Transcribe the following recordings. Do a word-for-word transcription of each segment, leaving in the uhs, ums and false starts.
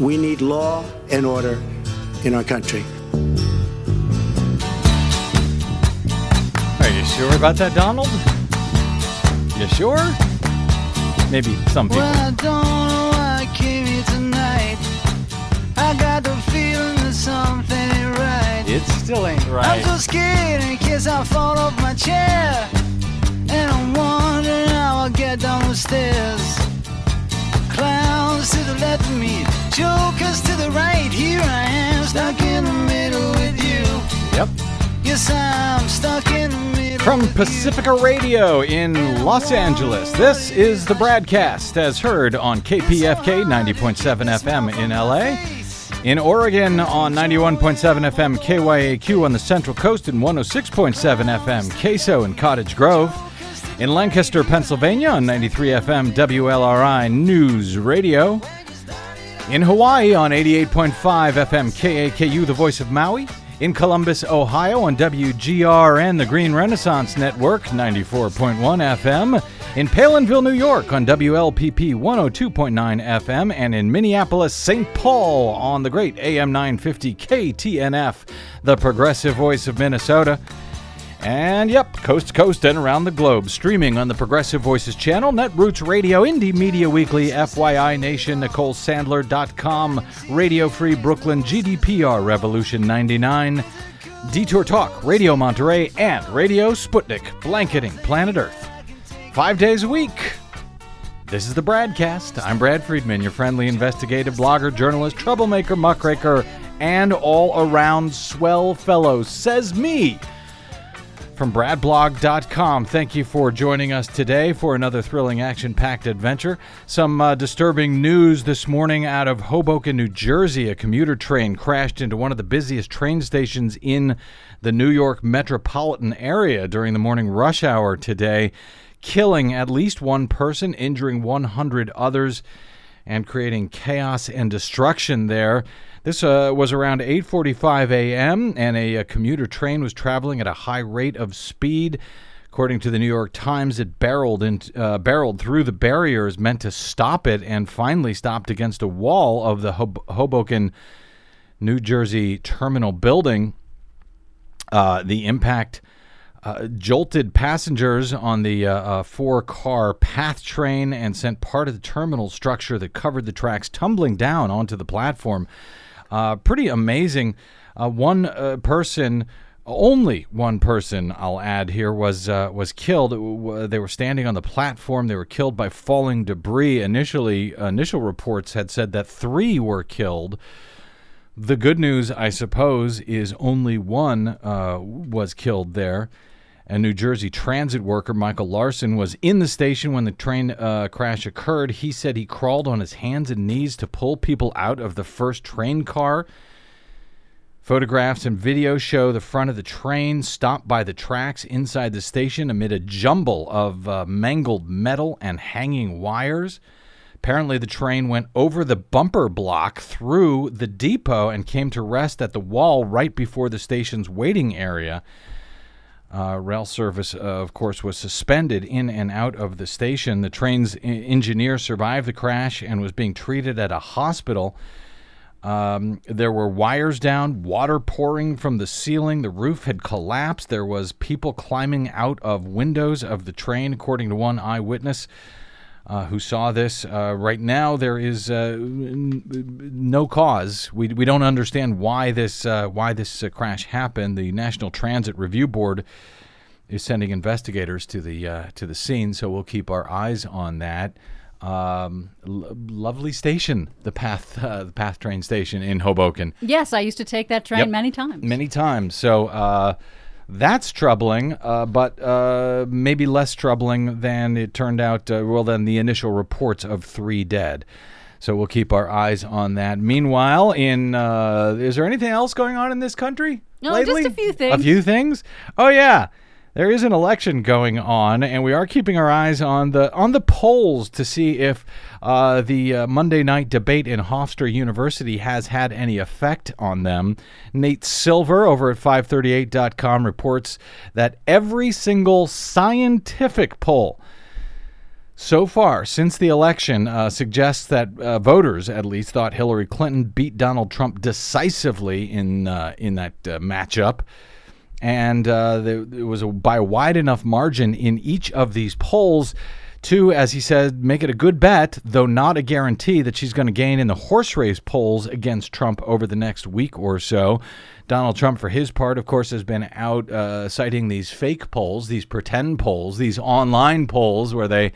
We need law and order in our country. Are you sure about that, Donald? You sure? Maybe some people. Well, I don't know why I came here tonight. I got the feeling that something ain't right. It still ain't right. I'm so scared in case I fall off my chair. And I'm wondering how I'll get down the stairs. Clowns to the left of me, jokers to the right. Here I am, stuck in the middle with you. Yep. Yes, I'm stuck in the middle. From Pacifica Radio in Los Angeles, this is the Bradcast, as heard on K P F K ninety point seven F M in L A, in Oregon on ninety-one point seven F M K Y A Q on the Central Coast, and one oh six point seven F M Queso in Cottage Grove. In Lancaster, Pennsylvania on ninety-three F M W L R I News Radio. In Hawaii on eighty-eight point five F M K A K U, the voice of Maui. In Columbus, Ohio on W G R and the Green Renaissance Network, ninety-four point one F M. In Palinville, New York on W L P P one oh two point nine F M. And in Minneapolis, Saint Paul on the great A M nine fifty K T N F, the progressive voice of Minnesota. And yep, coast to coast and around the globe, streaming on the Progressive Voices channel, Netroots Radio, Indie Media Weekly, F Y I Nation, Nicole Sandler dot com, Radio Free Brooklyn, G D P R Revolution ninety-nine, Detour Talk, Radio Monterey, and Radio Sputnik, blanketing planet Earth. Five days a week. This is the Bradcast. I'm Brad Friedman, your friendly investigative blogger, journalist, troublemaker, muckraker, and all-around swell fellow, says me. From brad blog dot com, thank you for joining us today for another thrilling, action-packed adventure. Some uh, disturbing news this morning out of Hoboken, New Jersey. A commuter train crashed into one of the busiest train stations in the New York metropolitan area during the morning rush hour today, killing at least one person, injuring one hundred others, and creating chaos and destruction there. This uh, was around eight forty-five a.m., and a, a commuter train was traveling at a high rate of speed. According to the New York Times, it barreled in, uh, barreled through the barriers meant to stop it and finally stopped against a wall of the Hob- Hoboken, New Jersey terminal building. Uh, the impact uh, jolted passengers on the uh, uh, four-car PATH train and sent part of the terminal structure that covered the tracks tumbling down onto the platform. Uh, pretty amazing. Uh, one uh, person, only one person, I'll add here, was uh, was killed. They were standing on the platform. They were killed by falling debris. Initially, initial reports had said that three were killed. The good news, I suppose, is only one uh, was killed there. A New Jersey transit worker, Michael Larson, was in the station when the train uh, crash occurred. He said he crawled on his hands and knees to pull people out of the first train car. Photographs and video show the front of the train stopped by the tracks inside the station amid a jumble of uh, mangled metal and hanging wires. Apparently, the train went over the bumper block through the depot and came to rest at the wall right before the station's waiting area. Uh, rail service, uh, of course, was suspended in and out of the station. The train's in- engineer survived the crash and was being treated at a hospital. Um, there were wires down, water pouring from the ceiling. The roof had collapsed. There was people climbing out of windows of the train, according to one eyewitness uh, who saw this. Uh, right now, there is uh, n- no cause. We we don't understand why this uh, why this uh, crash happened. The National Transit Review Board is sending investigators to the uh, to the scene, so we'll keep our eyes on that. Um, lo- lovely station, the PATH uh, the PATH train station in Hoboken. Yes, I used to take that train yep. many times. Many times. So. Uh, That's troubling, uh, but uh, maybe less troubling than it turned out, uh, well, than the initial reports of three dead. So we'll keep our eyes on that. Meanwhile, in uh, is there anything else going on in this country no, lately? Just a few things. A few things? Oh, yeah. There is an election going on, and we are keeping our eyes on the on the polls to see if uh, the uh, Monday night debate in Hofstra University has had any effect on them. Nate Silver over at five thirty-eight dot com reports that every single scientific poll so far since the election uh, suggests that uh, voters, at least, thought Hillary Clinton beat Donald Trump decisively in uh, in that uh, matchup. And uh, there, it was a, by a wide enough margin in each of these polls to, as he said, make it a good bet, though not a guarantee, that she's going to gain in the horse race polls against Trump over the next week or so. Donald Trump, for his part, of course, has been out uh, citing these fake polls, these pretend polls, these online polls where they...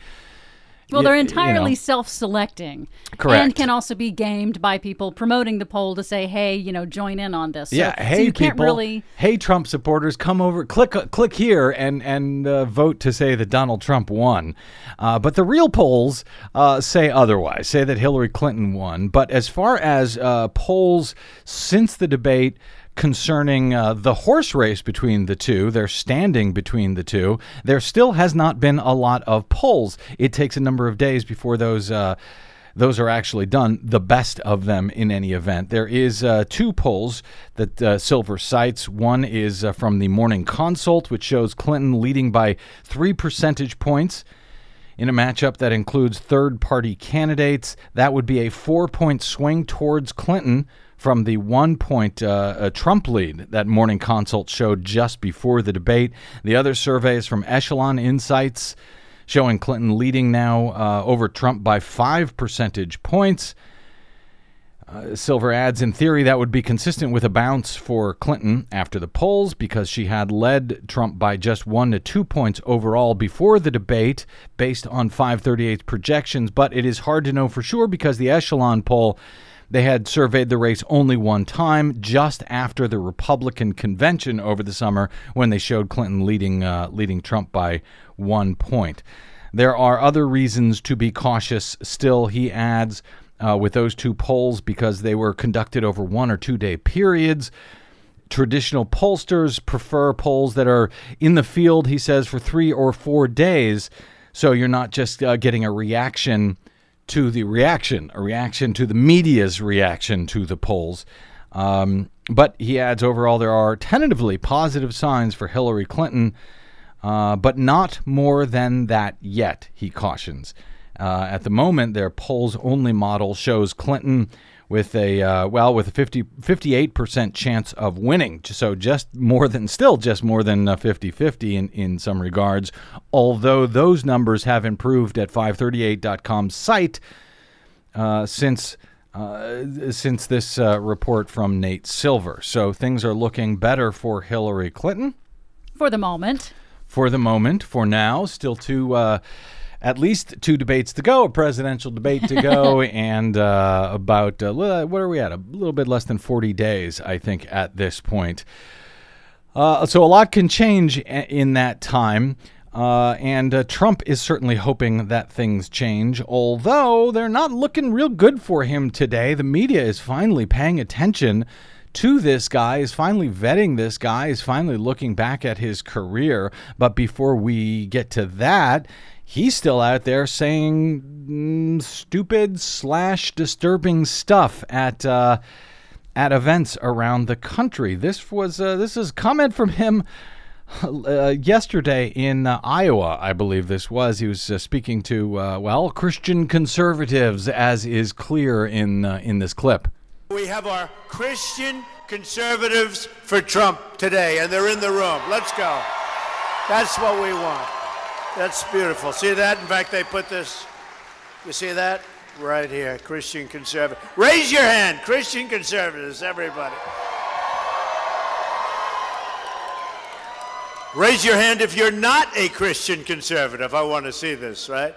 Well, they're entirely you know. self-selecting. Correct. And can also be gamed by people promoting the poll to say, hey, you know, join in on this. Yeah, so, hey, so you people, can't really... hey, Trump supporters, come over, click click here and, and uh, vote to say that Donald Trump won. Uh, but the real polls uh, say otherwise, say that Hillary Clinton won. But as far as uh, polls since the debate concerning uh, the horse race between the two, their standing between the two, there still has not been a lot of polls. It takes a number of days before those uh, those are actually done, the best of them in any event. There is uh, two polls that uh, Silver cites. One is uh, from the Morning Consult, which shows Clinton leading by three percentage points in a matchup that includes third-party candidates. That would be a four-point swing towards Clinton from the one-point uh, Trump lead that Morning Consult showed just before the debate. The other survey is from Echelon Insights, showing Clinton leading now uh, over Trump by five percentage points. Uh, Silver adds, in theory, that would be consistent with a bounce for Clinton after the polls because she had led Trump by just one to two points overall before the debate based on five thirty-eight's projections. But it is hard to know for sure because the Echelon poll, they had surveyed the race only one time just after the Republican convention over the summer when they showed Clinton leading, uh, leading Trump by one point. There are other reasons to be cautious still, he adds, Uh, with those two polls because they were conducted over one or two day periods. Traditional pollsters prefer polls that are in the field, he says, for three or four days. So you're not just uh, getting a reaction to the reaction, a reaction to the media's reaction to the polls. Um, but he adds, overall, there are tentatively positive signs for Hillary Clinton, uh, but not more than that yet, he cautions. Uh, at the moment, their polls-only model shows Clinton with a uh, well, with a fifty, fifty-eight percent chance of winning. So just more than, still just more than fifty-fifty in, in some regards, although those numbers have improved at five thirty-eight dot com's site uh, since uh, since this uh, report from Nate Silver. So things are looking better for Hillary Clinton. For the moment. For the moment. For now, still too... Uh, At least two debates to go, a presidential debate to go, and uh, about, uh, what are we at? A little bit less than forty days, I think, at this point. Uh, so a lot can change in that time, uh, and uh, Trump is certainly hoping that things change, although they're not looking real good for him today. The media is finally paying attention to this guy, is finally vetting this guy, is finally looking back at his career. But before we get to that, he's still out there saying mm, stupid slash disturbing stuff at uh, at events around the country. This was uh, this is comment from him uh, yesterday in uh, Iowa, I believe this was. He was uh, speaking to uh, well Christian conservatives, as is clear in uh, in this clip. We have our Christian conservatives for Trump today, and they're in the room. Let's go. That's what we want. That's beautiful. See that? In fact, they put this, you see that? Right here, Christian conservatives. Raise your hand, Christian conservatives, everybody. Raise your hand if you're not a Christian conservative. I want to see this, right?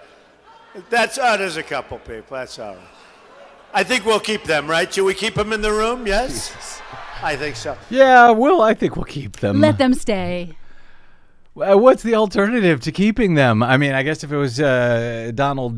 That's, oh, there's a couple people, that's all right. I think we'll keep them, right? Should we keep them in the room, yes? Jesus. I think so. Yeah, we'll, I think we'll keep them. Let them stay. What's the alternative to keeping them? I mean, I guess if it was uh, Donald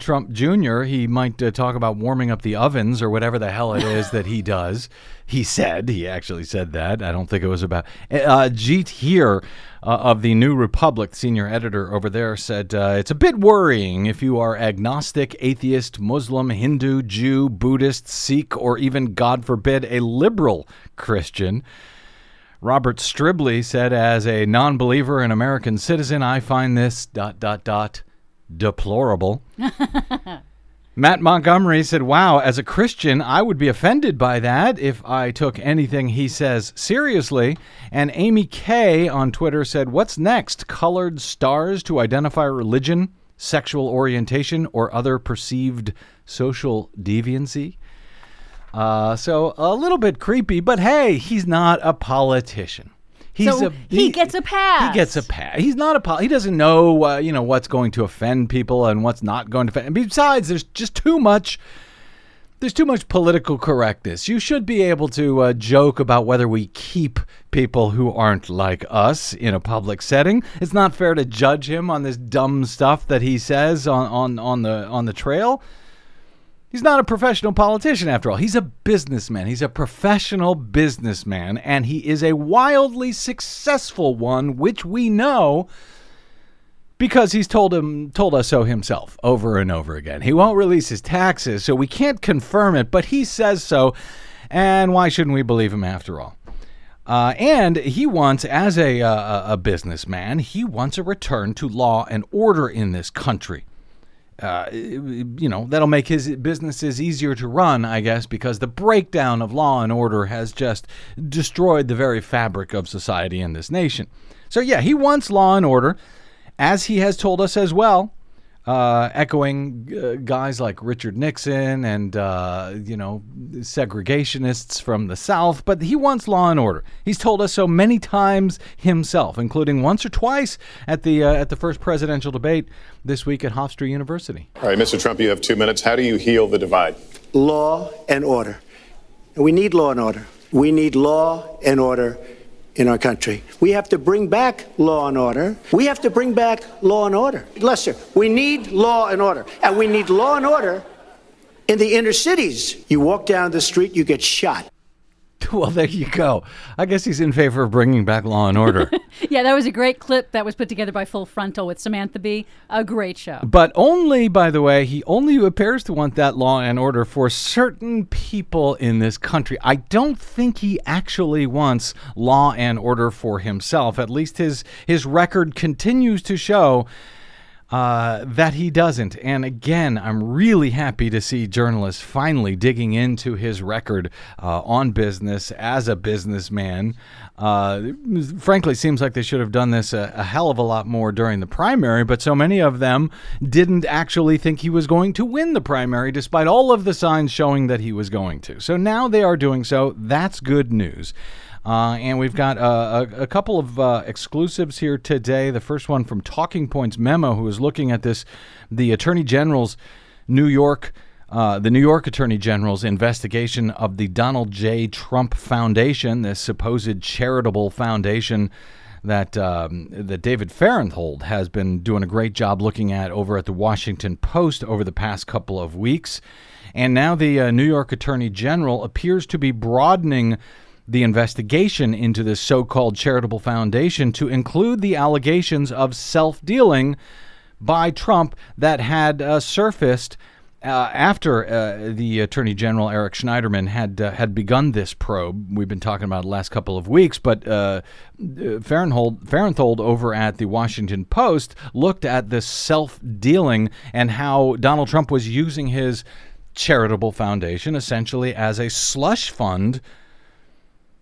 Trump Junior, he might uh, talk about warming up the ovens or whatever the hell it is that he does. He said, he actually said that. I don't think it was about... Uh, Jeet here uh, of the New Republic, senior editor over there, said, uh, it's a bit worrying if you are agnostic, atheist, Muslim, Hindu, Jew, Buddhist, Sikh, or even, God forbid, a liberal Christian. Robert Stribley said, as a non-believer and American citizen, I find this dot, dot, dot deplorable. Matt Montgomery said, wow, as a Christian, I would be offended by that if I took anything he says seriously. And Amy Kay on Twitter said, what's next? Colored stars to identify religion, sexual orientation, or other perceived social deviancy? Uh, so a little bit creepy, but hey, he's not a politician. He's so a, he, he gets a pass. He gets a pass. He's not a pol- He doesn't know, uh, you know, what's going to offend people and what's not going to offend. And besides, there's just too much. There's too much political correctness. You should be able to uh, joke about whether we keep people who aren't like us in a public setting. It's not fair to judge him on this dumb stuff that he says on on, on the on the trail. He's not a professional politician, after all. He's a businessman. He's a professional businessman, and he is a wildly successful one, which we know because he's told him told us so himself over and over again. He won't release his taxes, so we can't confirm it, but he says so, and why shouldn't we believe him after all? Uh, and he wants, as a, uh, a businessman, he wants a return to law and order in this country. Uh, you know, that'll make his businesses easier to run, I guess, because the breakdown of law and order has just destroyed the very fabric of society in this nation. So, yeah, he wants law and order, as he has told us as well, uh, echoing uh, guys like Richard Nixon and, uh, you know, segregationists from the South. But he wants law and order. He's told us so many times himself, including once or twice at the uh, at the first presidential debate this week at Hofstra University. All right, Mister Trump, you have two minutes. How do you heal the divide? Law and order. We need law and order. We need law and order in our country. We have to bring back law and order. We have to bring back law and order. Lester, we need law and order. And we need law and order in the inner cities. You walk down the street, you get shot. Well, there you go. I guess he's in favor of bringing back law and order. Yeah, that was a great clip that was put together by Full Frontal with Samantha Bee. A great show. But only, by the way, he only appears to want that law and order for certain people in this country. I don't think he actually wants law and order for himself. At least his, his record continues to show Uh, that he doesn't. And again, I'm really happy to see journalists finally digging into his record uh, on business as a businessman. Uh, frankly, seems like they should have done this a, a hell of a lot more during the primary, but so many of them didn't actually think he was going to win the primary, despite all of the signs showing that he was going to. So now they are doing so. That's good news. Uh, and we've got uh, a, a couple of uh, exclusives here today. The first one from Talking Points Memo, who is looking at this, the Attorney General's New York, uh, the New York Attorney General's investigation of the Donald J. Trump Foundation, this supposed charitable foundation that um, that David Fahrenthold has been doing a great job looking at over at the Washington Post over the past couple of weeks. And now the uh, New York Attorney General appears to be broadening the investigation into this so-called charitable foundation to include the allegations of self-dealing by Trump that had uh, surfaced uh, after uh, the Attorney General Eric Schneiderman had uh, had begun this probe. We've been talking about it the last couple of weeks, but uh, Fahrenthold, Fahrenthold over at the Washington Post looked at this self-dealing and how Donald Trump was using his charitable foundation essentially as a slush fund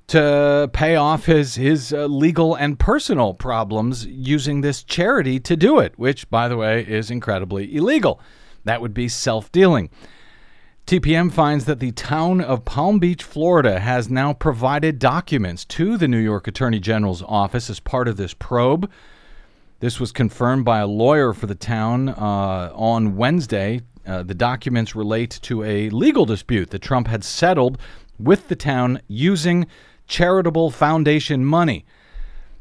to pay off his his uh, legal and personal problems using this charity to do it, which, by the way, is incredibly illegal. That would be self-dealing. T P M finds that the town of Palm Beach, Florida, has now provided documents to the New York Attorney General's office as part of this probe. This was confirmed by a lawyer for the town uh, on Wednesday. Uh, the documents relate to a legal dispute that Trump had settled with the town using charitable foundation money.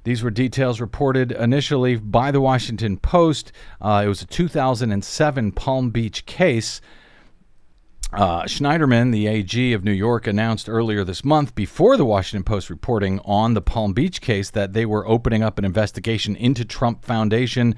These were details reported initially by the Washington Post. Uh, it was a two thousand seven Palm Beach case. Uh, Schneiderman, the A G of New York, announced earlier this month, before the Washington Post reporting on the Palm Beach case, that they were opening up an investigation into Trump Foundation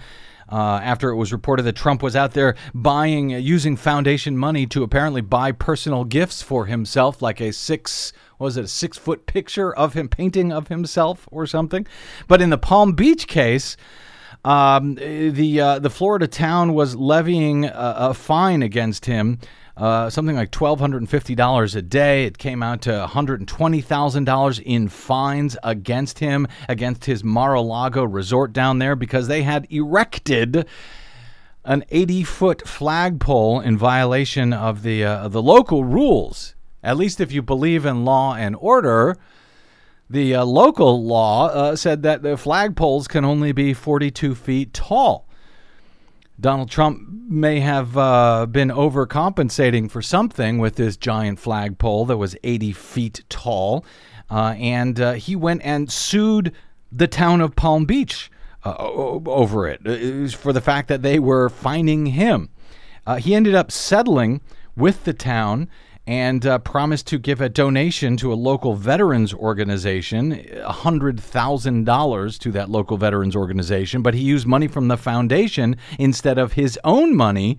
Uh, after it was reported that Trump was out there buying, uh, using foundation money to apparently buy personal gifts for himself, like a six, what was it, a six-foot picture of him, painting of himself or something. But in the Palm Beach case, Um, the uh, the Florida town was levying a, a fine against him, uh, something like one thousand two hundred fifty dollars a day. It came out to one hundred twenty thousand dollars in fines against him, against his Mar-a-Lago resort down there, because they had erected an eighty-foot flagpole in violation of the uh, the local rules. At least if you believe in law and order. The uh, local law uh, said that the flagpoles can only be forty-two feet tall. Donald Trump may have uh, been overcompensating for something with this giant flagpole that was eighty feet tall. Uh, and uh, he went and sued the town of Palm Beach uh, over it, it for the fact that they were fining him. Uh, he ended up settling with the town and uh, promised to give a donation to a local veterans organization, one hundred thousand dollars to that local veterans organization. But he used money from the foundation instead of his own money,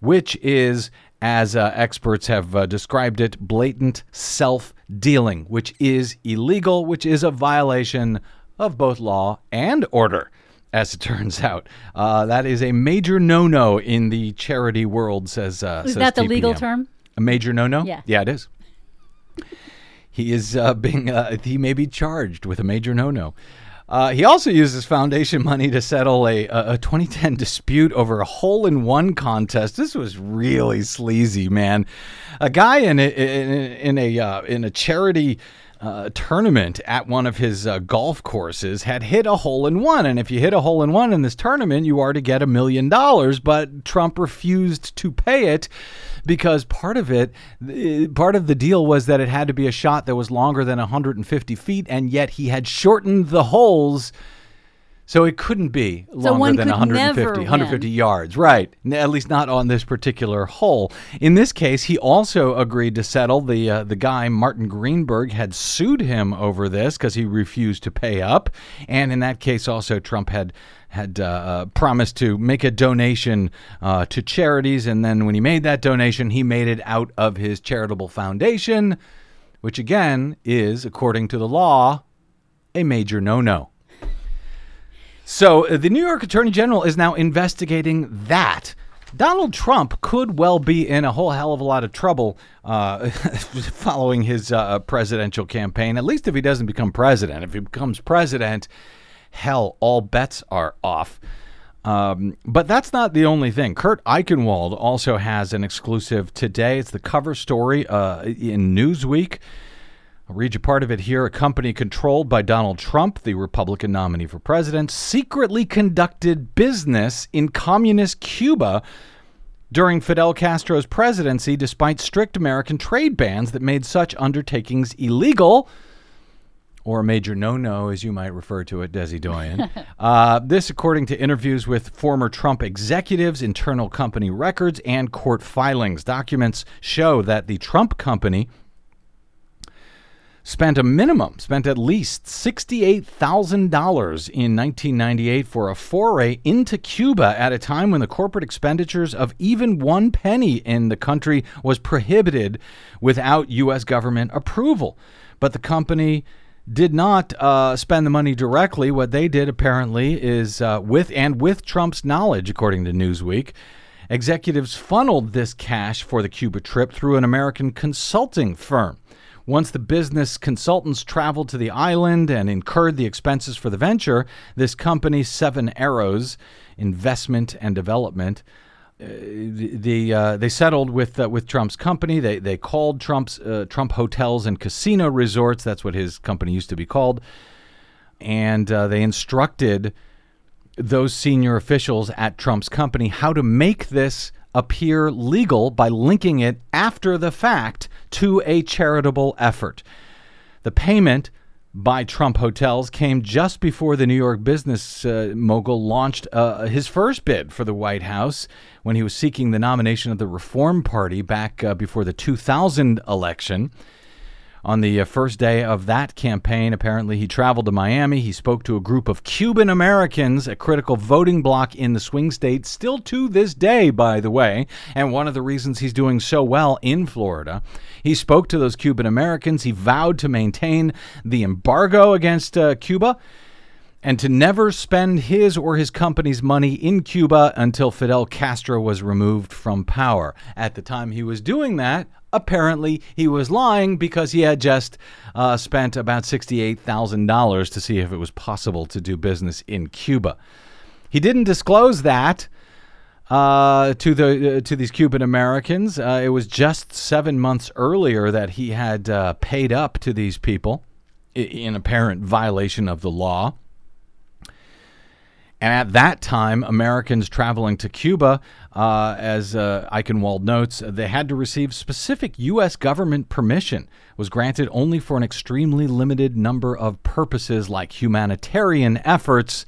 which is, as uh, experts have uh, described it, blatant self-dealing, which is illegal, which is a violation of both law and order, as it turns out. Uh, that is a major no-no in the charity world, says uh, Is says that the T P M. Legal term? A major no-no? Yeah. Yeah, it is. He is uh, being, uh, he may be charged with a major no-no. Uh, he also uses foundation money to settle a, a twenty ten dispute over a hole-in-one contest. This was really sleazy, man. A guy in a, in, in a, uh, in a charity uh, tournament at one of his uh, golf courses had hit a hole-in-one. And if you hit a hole-in-one in this tournament, you are to get a million dollars. But Trump refused to pay it, because part of it, part of the deal was that it had to be a shot that was longer than one hundred fifty feet, and yet he had shortened the holes, so it couldn't be so longer than one hundred fifty, one hundred fifty yards. Right, at least not on this particular hole. In this case, he also agreed to settle. The uh, the guy, Martin Greenberg, had sued him over this because he refused to pay up, and in that case also Trump had had uh, promised to make a donation uh, to charities, and then when he made that donation, he made it out of his charitable foundation, which again is, according to the law, a major no-no. So uh, the New York Attorney General is now investigating that. Donald Trump could well be in a whole hell of a lot of trouble uh, following his uh, presidential campaign, at least if he doesn't become president. If he becomes president, hell, all bets are off. Um, but that's not the only thing. Kurt Eichenwald also has an exclusive today. It's the cover story uh, in Newsweek. I'll read you part of it here. A company controlled by Donald Trump, the Republican nominee for president, secretly conducted business in communist Cuba during Fidel Castro's presidency, despite strict American trade bans that made such undertakings illegal, or a major no-no, as you might refer to it, Desi Doyen. uh, this, according to interviews with former Trump executives, internal company records, and court filings. Documents show that the Trump company spent a minimum, spent at least sixty-eight thousand dollars in nineteen ninety-eight for a foray into Cuba at a time when the corporate expenditures of even one penny in the country was prohibited without U S government approval. But the company did not uh, spend the money directly. What they did, apparently, is uh, with and with Trump's knowledge, according to Newsweek, executives funneled this cash for the Cuba trip through an American consulting firm. Once the business consultants traveled to the island and incurred the expenses for the venture, this company, Seven Arrows Investment and Development, Uh, the uh, they settled with uh, with Trump's company. They they called Trump's uh, Trump Hotels and Casino Resorts. That's what his company used to be called. And uh, they instructed those senior officials at Trump's company how to make this appear legal by linking it after the fact to a charitable effort. The payment by Trump Hotels came just before the New York business uh, mogul launched uh, his first bid for the White House when he was seeking the nomination of the Reform Party back uh, before the two thousand election. On the uh, first day of that campaign, apparently he traveled to Miami. He spoke to a group of Cuban Americans, a critical voting bloc in the swing state, still to this day, by the way, and one of the reasons he's doing so well in Florida. He spoke to those Cuban Americans. He vowed to maintain the embargo against uh, Cuba and to never spend his or his company's money in Cuba until Fidel Castro was removed from power. At the time he was doing that, apparently he was lying because he had just uh, spent about sixty-eight thousand dollars to see if it was possible to do business in Cuba. He didn't disclose that uh, to the uh, to these Cuban Americans. Uh, it was just seven months earlier that he had uh, paid up to these people in apparent violation of the law. And at that time, Americans traveling to Cuba, uh, as uh, Eichenwald notes, they had to receive specific U S government permission. It was granted only for an extremely limited number of purposes like humanitarian efforts.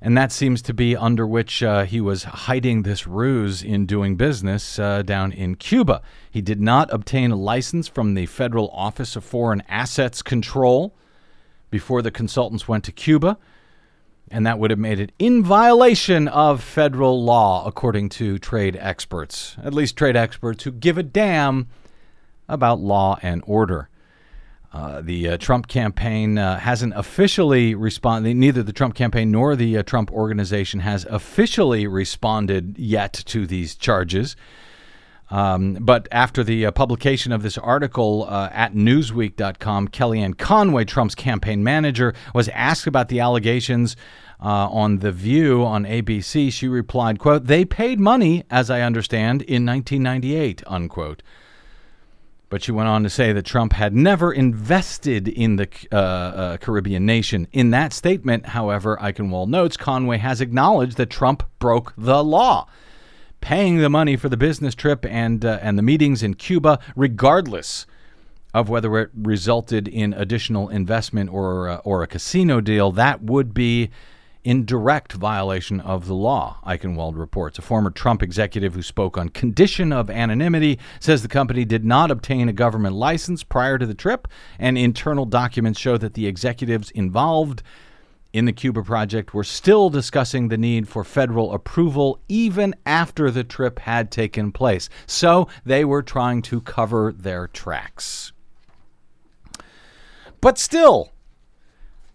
And that seems to be under which uh, he was hiding this ruse in doing business uh, down in Cuba. He did not obtain a license from the Federal Office of Foreign Assets Control before the consultants went to Cuba. And that would have made it in violation of federal law, according to trade experts, at least trade experts who give a damn about law and order. Uh, the uh, Trump campaign uh, hasn't officially responded. Neither the Trump campaign nor the uh, Trump organization has officially responded yet to these charges. Um, but after the uh, publication of this article uh, at Newsweek dot com, Kellyanne Conway, Trump's campaign manager, was asked about the allegations uh, on The View on A B C. She replied, quote, "They paid money, as I understand, in nineteen ninety-eight, unquote. But she went on to say that Trump had never invested in the uh, uh, Caribbean nation. In that statement, however, Eichenwald notes, Conway has acknowledged that Trump broke the law, paying the money for the business trip and uh, and the meetings in Cuba, regardless of whether it resulted in additional investment or uh, or a casino deal. That would be in direct violation of the law," Eichenwald reports. A former Trump executive who spoke on condition of anonymity says the company did not obtain a government license prior to the trip, and internal documents show that the executives involved in the Cuba project were still discussing the need for federal approval even after the trip had taken place. So they were trying to cover their tracks. But still,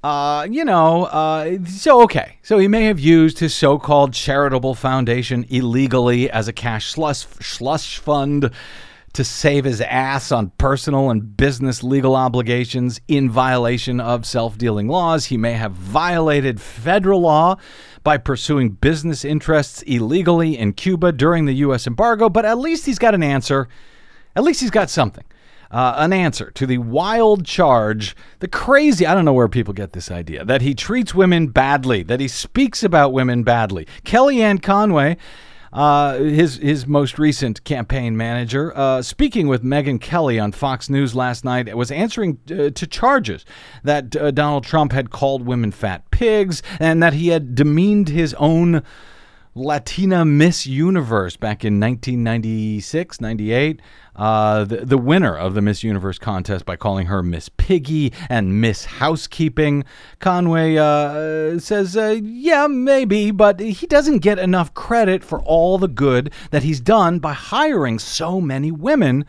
uh, you know, uh, so okay. So he may have used his so-called charitable foundation illegally as a cash slush, slush fund to save his ass on personal and business legal obligations in violation of self-dealing laws. He may have violated federal law by pursuing business interests illegally in Cuba during the U S embargo, but at least he's got an answer. At least he's got something. Uh, an answer to the wild charge, the crazy, I don't know where people get this idea, that he treats women badly, that he speaks about women badly. Kellyanne Conway, Uh, his his most recent campaign manager, uh, speaking with Megyn Kelly on Fox News last night, was answering uh, to charges that uh, Donald Trump had called women fat pigs and that he had demeaned his own Latina Miss Universe back in nineteen ninety-six, ninety-eight, uh, the, the winner of the Miss Universe contest, by calling her Miss Piggy and Miss Housekeeping. Conway uh, says, uh, yeah, maybe, but he doesn't get enough credit for all the good that he's done by hiring so many women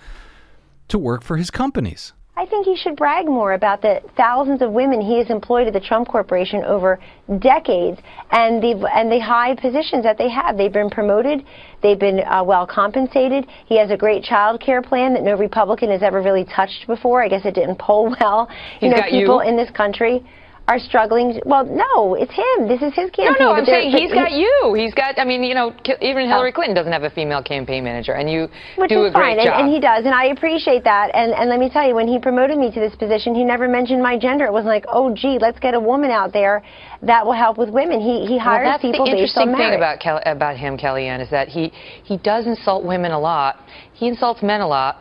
to work for his companies. I think he should brag more about the thousands of women he has employed at the Trump Corporation over decades, and the and the high positions that they have. They've been promoted. They've been uh, well compensated. He has a great child care plan that no Republican has ever really touched before. I guess it didn't poll well. You He's know, people you. in this country are struggling. Well, no, it's him. This is his campaign. No, no, I'm saying he's got you. He's got, I mean, you know, even Hillary Clinton doesn't have a female campaign manager, and you do a great job. And, and he does, and I appreciate that. And and let me tell you, when he promoted me to this position, he never mentioned my gender. It wasn't like, oh, gee, let's get a woman out there that will help with women. He he hires well, people based on merit. That's the interesting thing about, Kel- about him, Kellyanne, is that he, he does insult women a lot. He insults men a lot.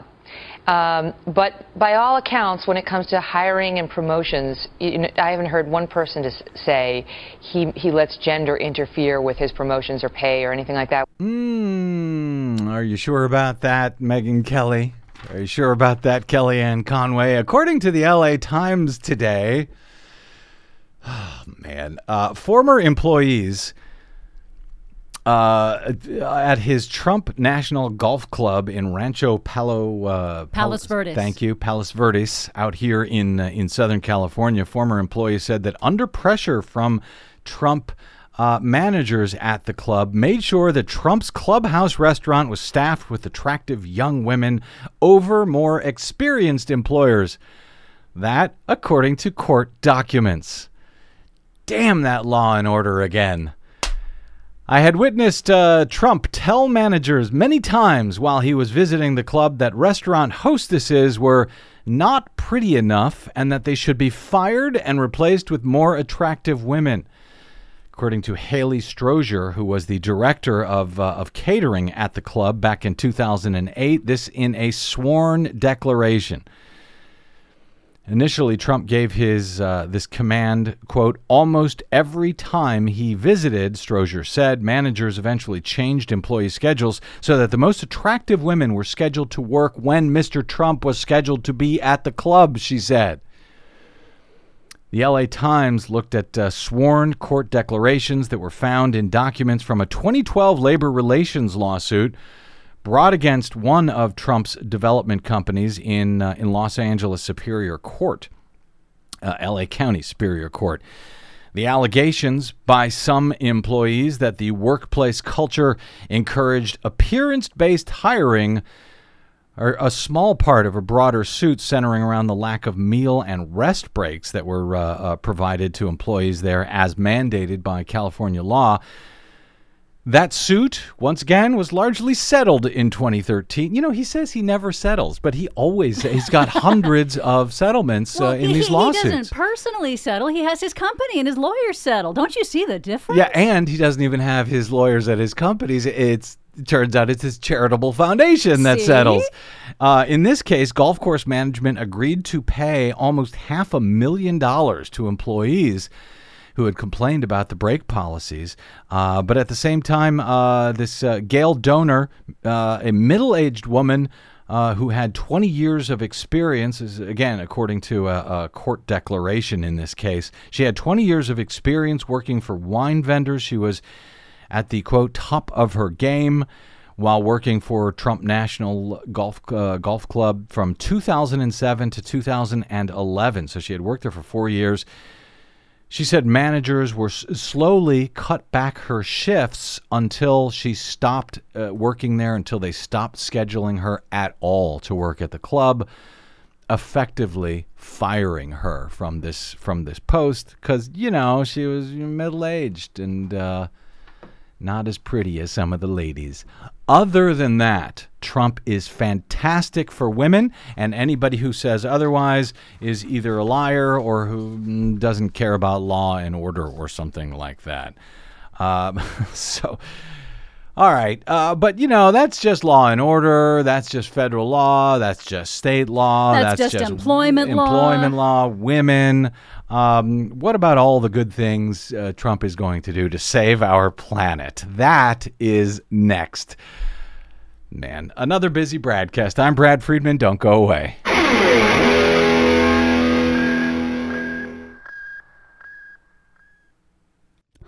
Um, but by all accounts, when it comes to hiring and promotions, you know, I haven't heard one person to say he he lets gender interfere with his promotions or pay or anything like that. Mm, are you sure about that, Megyn Kelly? Are you sure about that, Kellyanne Conway? According to the L A Times today, oh man, uh, former employees Uh, at his Trump National Golf Club in Rancho Palo uh, Palos Verdes. Thank you, Palos Verdes, out here in uh, in Southern California. Former employees said that under pressure from Trump uh, managers at the club, made sure that Trump's clubhouse restaurant was staffed with attractive young women over more experienced employers. That, according to court documents. Damn that Law and Order again. I had witnessed uh, Trump tell managers many times while he was visiting the club that restaurant hostesses were not pretty enough and that they should be fired and replaced with more attractive women. According to Haley Strozier, who was the director of uh, of catering at the club back in two thousand eight, this in a sworn declaration. Initially, Trump gave his uh, this command, quote, almost every time he visited, Strozier said. Managers eventually changed employee schedules so that the most attractive women were scheduled to work when Mister Trump was scheduled to be at the club, she said. The L A Times looked at uh, sworn court declarations that were found in documents from a twenty twelve labor relations lawsuit brought against one of Trump's development companies in uh, in Los Angeles Superior Court, uh, L A County Superior Court. The allegations by some employees that the workplace culture encouraged appearance-based hiring are a small part of a broader suit centering around the lack of meal and rest breaks that were uh, uh, provided to employees there as mandated by California law. That suit, once again, was largely settled in twenty thirteen. You know, he says he never settles, but he always, he's got hundreds of settlements well, uh, in he, these lawsuits. He doesn't personally settle. He has his company and his lawyers settle. Don't you see the difference? Yeah, and he doesn't even have his lawyers at his companies. It's, it turns out it's his charitable foundation that see? settles. Uh, in this case, golf course management agreed to pay almost half a million dollars to employees who had complained about the break policies. Uh, but at the same time, uh, this uh, Gail Doner, uh, a middle-aged woman uh, who had twenty years of experience, is, again, according to a, a court declaration in this case, she had twenty years of experience working for wine vendors. She was at the, quote, top of her game while working for Trump National Golf uh, Golf Club from two thousand seven to two thousand eleven. So she had worked there for four years. She said managers were s- slowly cut back her shifts until she stopped uh, working there, until they stopped scheduling her at all to work at the club, effectively firing her from this from this post because, you know, she was middle-aged and uh, not as pretty as some of the ladies. Other than that, Trump is fantastic for women, and anybody who says otherwise is either a liar or who doesn't care about law and order or something like that. Uh, so, all right. Uh, but, you know, that's just law and order. That's just federal law. That's just state law. That's, that's just, just employment w- law. Employment law, women. Um, what about all the good things uh, Trump is going to do to save our planet? That is next. Man, another busy Bradcast. I'm Brad Friedman. Don't go away.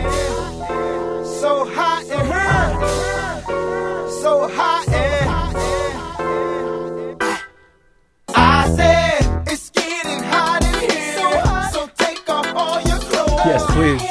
eh. So hot in her, so hot in her. I said it's getting hot in here, so take off all your clothes. Yes, please.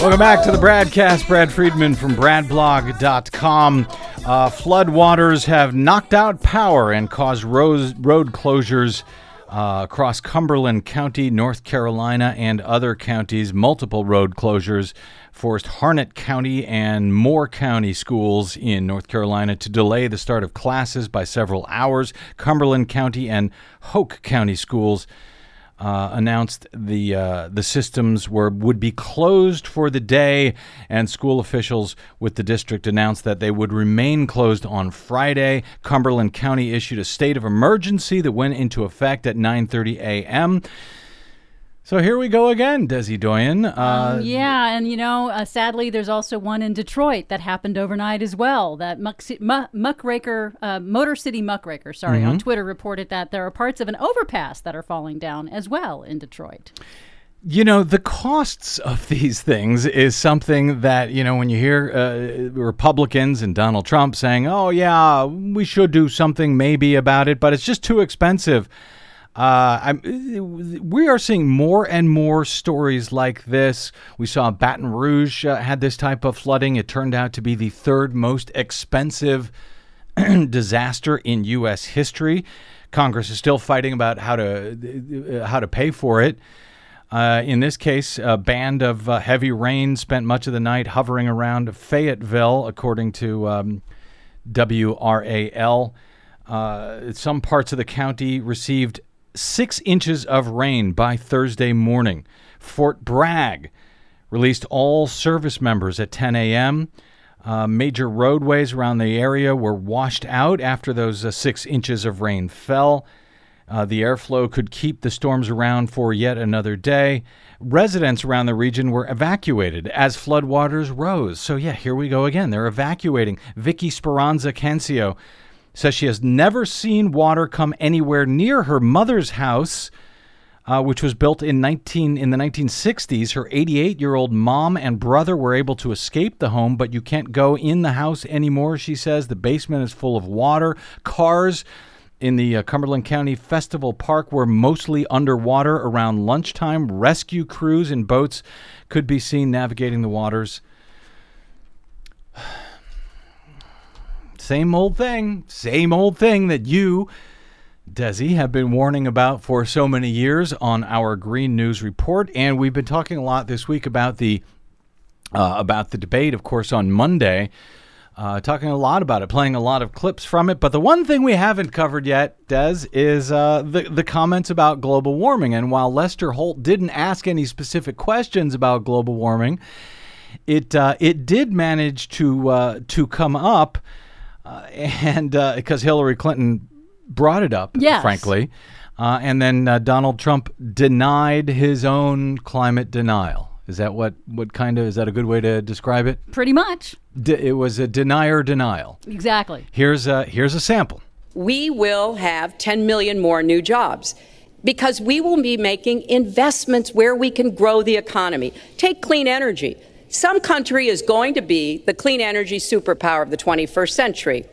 Welcome back to the Bradcast. Brad Friedman from brad blog dot com. Uh, floodwaters have knocked out power and caused road road closures Uh, across Cumberland County, North Carolina, and other counties. Multiple road closures forced Harnett County and Moore County schools in North Carolina to delay the start of classes by several hours. Cumberland County and Hoke County schools uh, announced the uh, the systems were would be closed for the day, and school officials with the district announced that they would remain closed on Friday. Cumberland County issued a state of emergency that went into effect at nine thirty a.m. So here we go again, Desi Doyen. Uh, um, yeah, and you know, uh, sadly, there's also one in Detroit that happened overnight as well. That muck, muck, muckraker, uh, Motor City Muckraker, sorry, mm-hmm. on Twitter reported that there are parts of an overpass that are falling down as well in Detroit. You know, the costs of these things is something that, you know, when you hear uh, Republicans and Donald Trump saying, oh, yeah, we should do something maybe about it, but it's just too expensive. Uh, I'm, we are seeing more and more stories like this. We saw Baton Rouge uh, had this type of flooding. It turned out to be the third most expensive disaster in U S history. Congress is still fighting about how to uh, how to pay for it. Uh, in this case, a band of uh, heavy rain spent much of the night hovering around Fayetteville, according to um, W R A L. Uh, some parts of the county received six inches of rain by Thursday morning. Fort Bragg released all service members at ten a.m. Uh, major roadways around the area were washed out after those uh, six inches of rain fell. Uh, the airflow could keep the storms around for yet another day. Residents around the region were evacuated as floodwaters rose. So, yeah, here we go again. They're evacuating. Vicky Speranza Cancio says she has never seen water come anywhere near her mother's house, uh, which was built in nineteen in the nineteen sixties. Her eighty-eight-year-old mom and brother were able to escape the home, but you can't go in the house anymore, she says. The basement is full of water. Cars in the uh, Cumberland County Festival Park were mostly underwater around lunchtime. Rescue crews and boats could be seen navigating the waters. Same old thing, same old thing that you, Desi, have been warning about for so many years on our Green News Report. And we've been talking a lot this week about the uh, about the debate, of course, on Monday, uh, talking a lot about it, playing a lot of clips from it. But the one thing we haven't covered yet, Des, is uh, the, the comments about global warming. And while Lester Holt didn't ask any specific questions about global warming, it uh, it did manage to uh, to come up. Uh, and because uh, Hillary Clinton brought it up, yes. frankly, uh, and then uh, Donald Trump denied his own climate denial. Is that what, what kind of, is that a good way to describe it? Pretty much. De- it was a denier denial. Exactly. Here's a, here's a sample. We will have ten million more new jobs because we will be making investments where we can grow the economy. Take clean energy. Some country is going to be the clean energy superpower of the twenty-first century.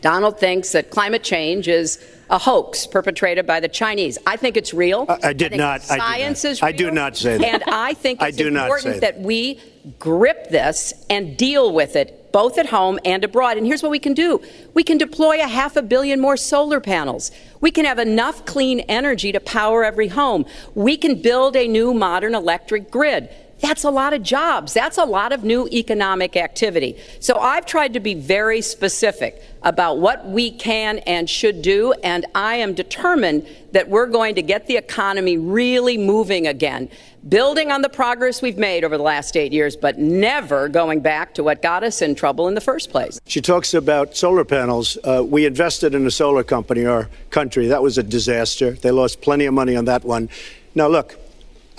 Donald thinks that climate change is a hoax perpetrated by the Chinese. I think it's real. I, I did I not. Science I is real. I do not say that. And I think it's I do important that. that we grip this and deal with it, both at home and abroad. And here's what we can do. We can deploy a half a billion more solar panels. We can have enough clean energy to power every home. We can build a new modern electric grid. That's a lot of jobs. That's a lot of new economic activity. So I've tried to be very specific about what we can and should do, and I am determined that we're going to get the economy really moving again, building on the progress we've made over the last eight years, but never going back to what got us in trouble in the first place. She talks about solar panels. Uh, we invested in a solar company, our country. That was a disaster. They lost plenty of money on that one. Now, look,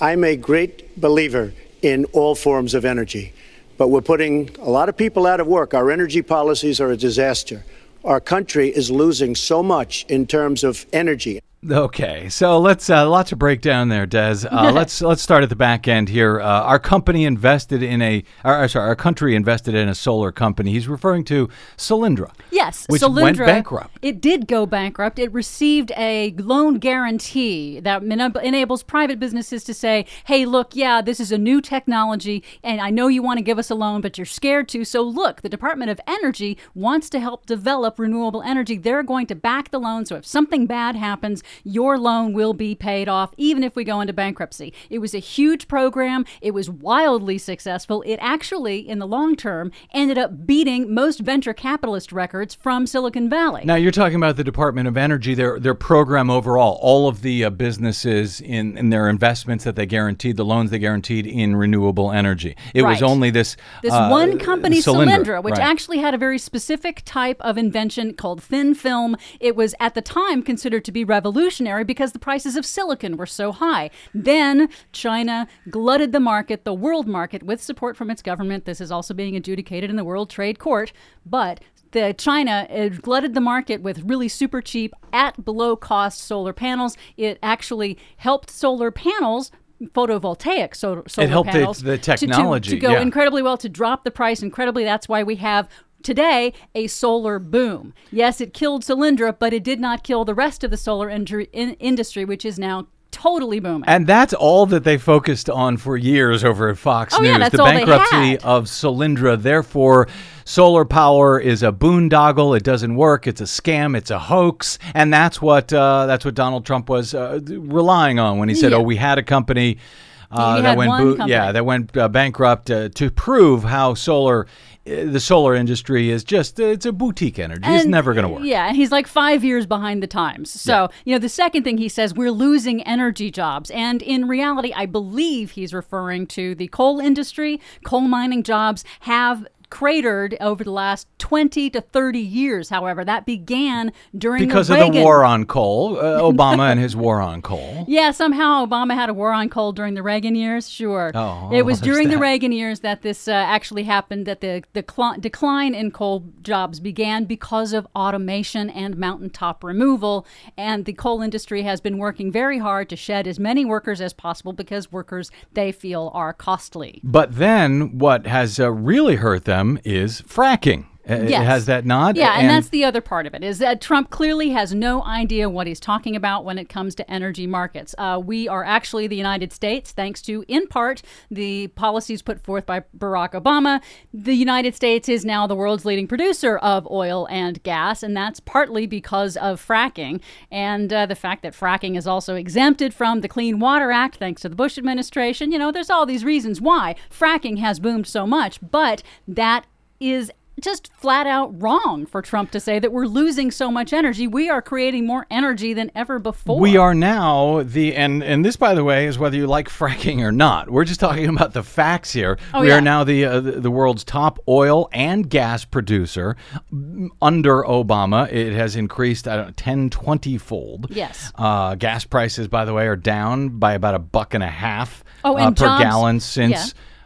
I'm a great believer in all forms of energy, but we're putting a lot of people out of work. Our energy policies are a disaster. Our country is losing so much in terms of energy. Okay, so let's uh, lots of breakdown there, Des. Uh, let's let's start at the back end here. Uh, our company invested in a, or, sorry, our country invested in a solar company. He's referring to Solyndra. Yes, which Solyndra went bankrupt. It did go bankrupt. It received a loan guarantee that enables private businesses to say, "Hey, look, yeah, this is a new technology, and I know you want to give us a loan, but you're scared to. So look, the Department of Energy wants to help develop renewable energy. They're going to back the loan. So if something bad happens." your loan will be paid off even if we go into bankruptcy. It was a huge program. It was wildly successful. It actually, in the long term, ended up beating most venture capitalist records from Silicon Valley. Now, you're talking about the Department of Energy, their their program overall, all of the uh, businesses in, in their investments that they guaranteed, the loans they guaranteed in renewable energy. It right. was only this This uh, one company, Solyndra, Solyndra which right. actually had a very specific type of invention called thin film. It was at the time considered to be revolutionary because the prices of silicon were so high. Then China glutted the market, the world market, with support from its government. This is also being adjudicated in the World Trade Court. But the China it glutted the market with really super cheap, at below cost solar panels. It actually helped solar panels photovoltaic solar it helped panels the, the technology to, to, to go yeah. incredibly well, to drop the price incredibly. That's why we have today a solar boom. Yes, it killed Solyndra, but it did not kill the rest of the solar in- in- industry, which is now totally booming. And that's all that they focused on for years over at Fox oh, News. Yeah, that's the all bankruptcy they had. Of Solyndra. Therefore, solar power is a boondoggle. It doesn't work. It's a scam. It's a hoax. And that's what uh, that's what Donald Trump was uh, relying on when he said, yeah. "Oh, we had a company uh, that went bo- company. yeah that went uh, bankrupt uh, to prove how solar." The solar industry is just, it's a boutique energy. And it's never going to work. Yeah, and he's like five years behind the times. So, yeah. you know, the second thing he says, we're losing energy jobs. And in reality, I believe he's referring to the coal industry. Coal mining jobs have cratered over the last twenty to thirty years. However, that began during because the Reagan... Because of the war on coal, uh, Obama and his war on coal. Yeah, somehow Obama had a war on coal during the Reagan years, sure. Oh, it was during that. the Reagan years that this uh, actually happened, that the, the cl- decline in coal jobs began because of automation and mountaintop removal. And the coal industry has been working very hard to shed as many workers as possible because workers, they feel, are costly. But then what has uh, really hurt them is fracking. It yes. has that nod. Yeah, and, and that's the other part of it, is that Trump clearly has no idea what he's talking about when it comes to energy markets. Uh, we are actually the United States, thanks to, in part, the policies put forth by Barack Obama. The United States is now the world's leading producer of oil and gas, and that's partly because of fracking and uh, the fact that fracking is also exempted from the Clean Water Act, thanks to the Bush administration. You know, there's all these reasons why fracking has boomed so much, but that is just flat out wrong for Trump to say that we're losing so much energy. We are creating more energy than ever before. We are now the, and, and this, by the way, is whether you like fracking or not. We're just talking about the facts here. Oh, we yeah. are now the, uh, the the world's top oil and gas producer. Under Obama, it has increased, I don't know, ten, twenty fold. Yes. Uh, gas prices, by the way, are down by about a buck and a half oh, uh, per jobs, gallon since... Yeah.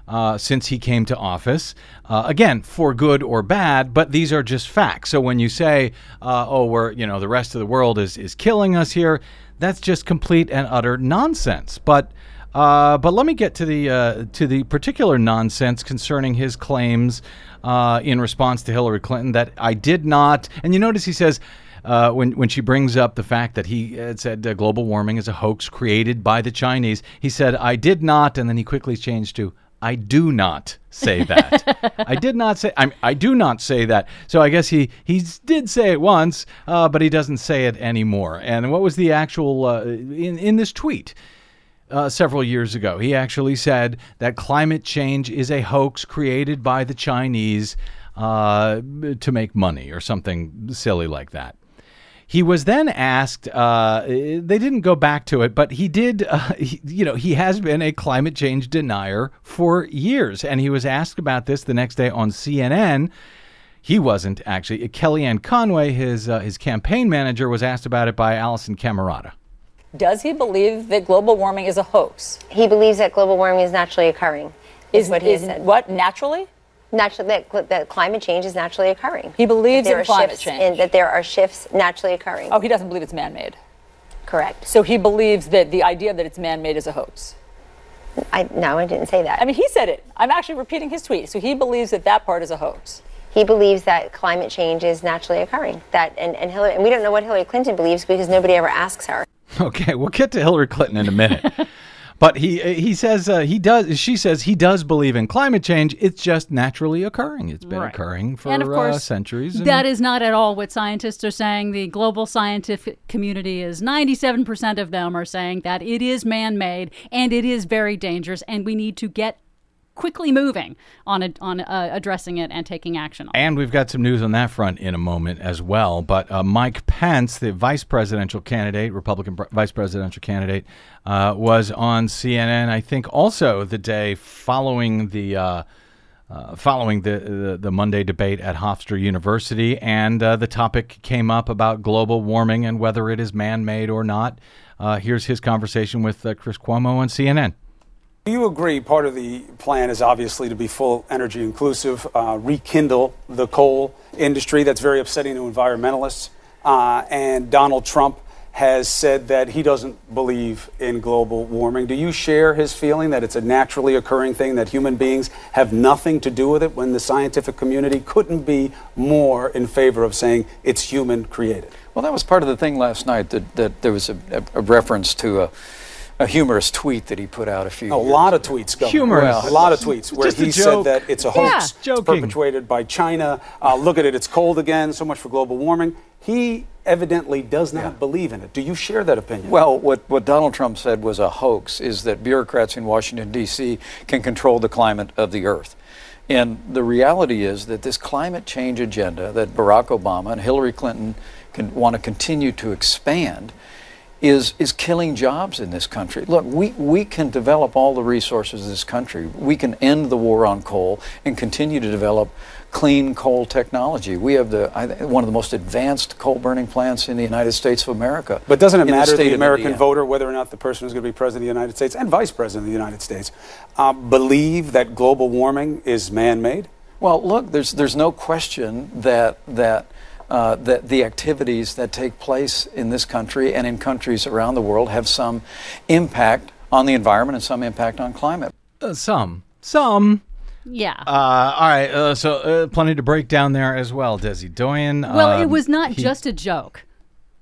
Uh, since he came to office, uh, again, for good or bad, but these are just facts. So when you say, uh, oh, we're, you know, the rest of the world is, is killing us here, that's just complete and utter nonsense. But uh, but let me get to the uh, to the particular nonsense concerning his claims uh, in response to Hillary Clinton that I did not. And you notice he says, Uh, when when she brings up the fact that he had said uh, global warming is a hoax created by the Chinese, he said, I did not. And then he quickly changed to, I do not say that. I did not say, I, I do not say that. So I guess he, he did say it once, uh, but he doesn't say it anymore. And what was the actual, uh, in, in this tweet uh, several years ago, he actually said that climate change is a hoax created by the Chinese uh, to make money or something silly like that. He was then asked, uh, they didn't go back to it, but he did, uh, he, you know, he has been a climate change denier for years. And he was asked about this the next day on C N N. He wasn't actually. Kellyanne Conway, his, uh, his campaign manager, was asked about it by Allison Camerata. Does he believe that global warming is a hoax? He believes that global warming is naturally occurring, is, is what he is said. What, naturally? Naturally, that, that climate change is naturally occurring. He believes in climate change. In, that there are shifts naturally occurring. Oh, he doesn't believe it's man-made. Correct. So he believes that the idea that it's man-made is a hoax. I, no, I didn't say that. I mean, he said it. I'm actually repeating his tweet. So he believes that that part is a hoax. He believes that climate change is naturally occurring. That and, and Hillary, and we don't know what Hillary Clinton believes because nobody ever asks her. Okay, we'll get to Hillary Clinton in a minute. But he he says uh, he does. She says he does believe in climate change. It's just naturally occurring. It's been right. occurring for and of course, uh, centuries. And that is not at all what scientists are saying. The global scientific community is ninety-seven percent of them are saying that it is man-made and it is very dangerous, and we need to get quickly moving on a, on uh, addressing it and taking action on it. And we've got some news on that front in a moment as well. But uh, Mike Pence, the vice presidential candidate, Republican pr- vice presidential candidate, uh, was on C N N, I think, also the day following the uh, uh, following the, the the Monday debate at Hofstra University. And uh, the topic came up about global warming and whether it is man-made or not. Uh, here's his conversation with uh, Chris Cuomo on C N N. Do you agree part of the plan is obviously to be full energy inclusive, uh, rekindle the coal industry? That's very upsetting to environmentalists. Uh, and Donald Trump has said that he doesn't believe in global warming. Do you share his feeling that it's a naturally occurring thing, that human beings have nothing to do with it, when the scientific community couldn't be more in favor of saying it's human created? Well, that was part of the thing last night, that, that there was a, a, a reference to a A humorous tweet that he put out a few years ago. A lot of tweets, Governor. Humorous. Well, a lot of tweets where he said that it's a hoax yeah, perpetrated by China. Uh, look at it, it's cold again, so much for global warming. He evidently does not yeah. believe in it. Do you share that opinion? Well, what, what Donald Trump said was a hoax is that bureaucrats in Washington, D C can control the climate of the earth. And the reality is that this climate change agenda that Barack Obama and Hillary Clinton can want to continue to expand is is killing jobs in this country. Look, we, we can develop all the resources of this country. We can end the war on coal and continue to develop clean coal technology. We have the I, one of the most advanced coal-burning plants in the United States of America. But doesn't it matter to the, the American Indiana. voter whether or not the person who's going to be president of the United States and vice president of the United States uh, believe that global warming is man-made? Well, look, there's there's no question that that Uh, that the activities that take place in this country and in countries around the world have some impact on the environment and some impact on climate. Uh, some. Some. Yeah. Uh, all right. Uh, so uh, plenty to break down there as well, Desi Doyen. Well, um, it was not he, just a joke.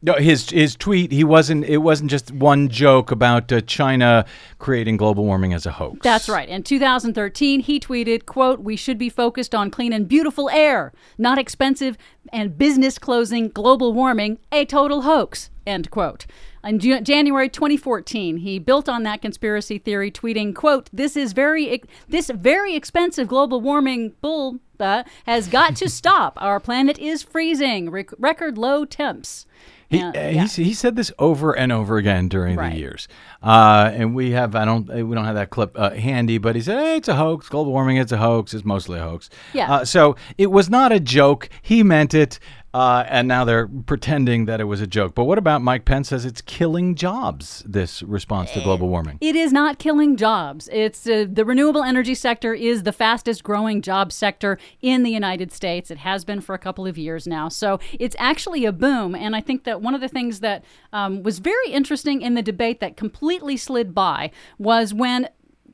No, his his tweet, he wasn't. It wasn't just one joke about uh, China creating global warming as a hoax. That's right. In two thousand thirteen, he tweeted, quote, "We should be focused on clean and beautiful air, not expensive and business closing global warming, a total hoax," end quote. In January twenty fourteen, he built on that conspiracy theory, tweeting, quote, "This is very this very expensive global warming bull uh, has got to stop. Our planet is freezing. Rec- record low temps." He, uh, yeah. he he said this over and over again during right. the years, uh, and we have I don't we don't have that clip uh, handy, but he said, "Hey, it's a hoax. Global warming, it's a hoax. It's mostly a hoax." Yeah. Uh, so it was not a joke. He meant it, uh, and now they're pretending that it was a joke. But what about Mike Pence? Says it's killing jobs, this response to global warming. It is not killing jobs. It's uh, the renewable energy sector is the fastest growing job sector in the United States. It has been for a couple of years now, so it's actually a boom. And I think that one of the things that um, was very interesting in the debate that completely slid by was when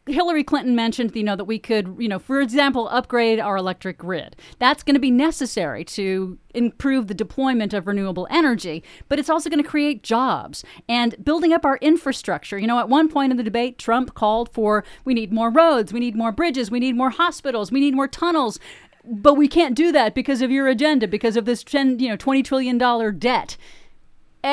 Hillary Clinton mentioned, you know, that we could, you know, for example, upgrade our electric grid. That's going to be necessary to improve the deployment of renewable energy, but it's also going to create jobs and building up our infrastructure. You know, at one point in the debate, Trump called for, we need more roads, we need more bridges, we need more hospitals, we need more tunnels. But we can't do that because of your agenda, because of this, you know, twenty trillion dollars debt.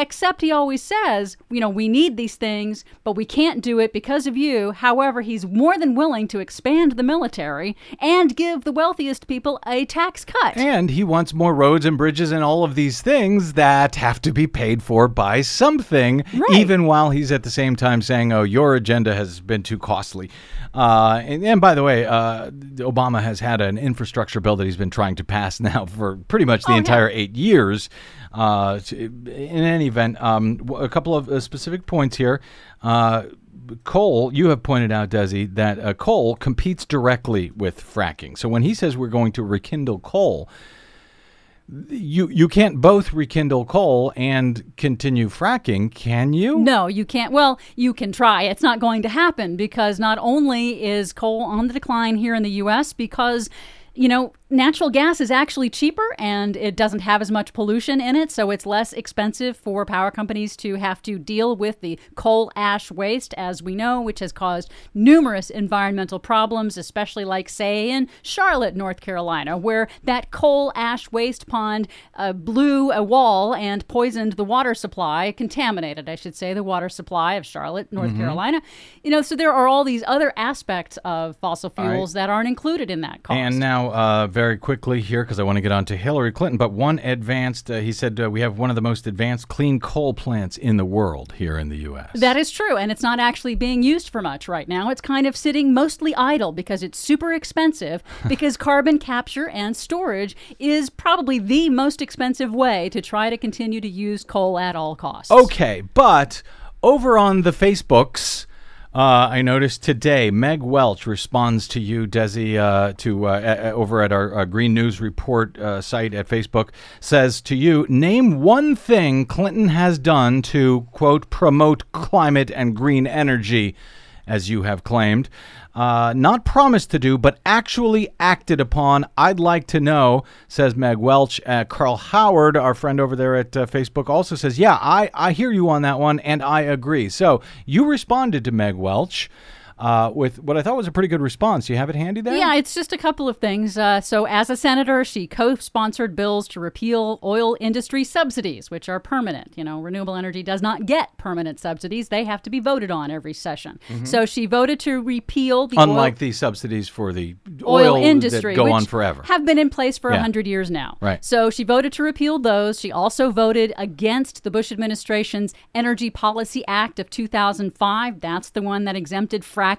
Except he always says, you know, we need these things, but we can't do it because of you. However, he's more than willing to expand the military and give the wealthiest people a tax cut. And he wants more roads and bridges and all of these things that have to be paid for by something, right. even while he's at the same time saying, oh, your agenda has been too costly. Uh, and, and by the way, uh, Obama has had an infrastructure bill that he's been trying to pass now for pretty much the oh, entire yeah. eight years. Uh, in any event, um, a couple of uh, specific points here. Uh, coal, you have pointed out, Desi, that uh, coal competes directly with fracking. So when he says we're going to rekindle coal, You you can't both rekindle coal and continue fracking, can you? No, you can't. Well, you can try. It's not going to happen because not only is coal on the decline here in the U S because, you know, natural gas is actually cheaper and it doesn't have as much pollution in it, so it's less expensive for power companies to have to deal with the coal ash waste, as we know, which has caused numerous environmental problems, especially like, say, in Charlotte, North Carolina, where that coal ash waste pond uh, blew a wall and poisoned the water supply, contaminated, I should say, the water supply of Charlotte, North mm-hmm. Carolina. You know, so there are all these other aspects of fossil fuels right. that aren't included in that cost. And now, uh, very quickly here, because I want to get on to Hillary Clinton, but one advanced, uh, he said, uh, we have one of the most advanced clean coal plants in the world here in the U S. That is true, and it's not actually being used for much right now. It's kind of sitting mostly idle because it's super expensive, because carbon capture and storage is probably the most expensive way to try to continue to use coal at all costs. Okay, but over on the Facebooks, Uh, I noticed today, Meg Welch responds to you, Desi, uh, to uh, a- a- over at our, our Green News Report uh, site at Facebook, says to you, name one thing Clinton has done to, quote, promote climate and green energy, as you have claimed. Uh, not promised to do, but actually acted upon. I'd like to know, says Meg Welch. Uh, Carl Howard, our friend over there at uh, Facebook, also says, yeah, I, I hear you on that one, and I agree. So you responded to Meg Welch Uh, with what I thought was a pretty good response. You have it handy there? Yeah, it's just a couple of things. Uh, so as a senator, she co-sponsored bills to repeal oil industry subsidies, which are permanent. You know, renewable energy does not get permanent subsidies. They have to be voted on every session. Mm-hmm. So she voted to repeal the Unlike oil, the subsidies for the oil, oil industry, that go which on forever. Have been in place for yeah. one hundred years now. Right. So she voted to repeal those. She also voted against the Bush administration's Energy Policy Act of two thousand five. That's the one that exempted fracking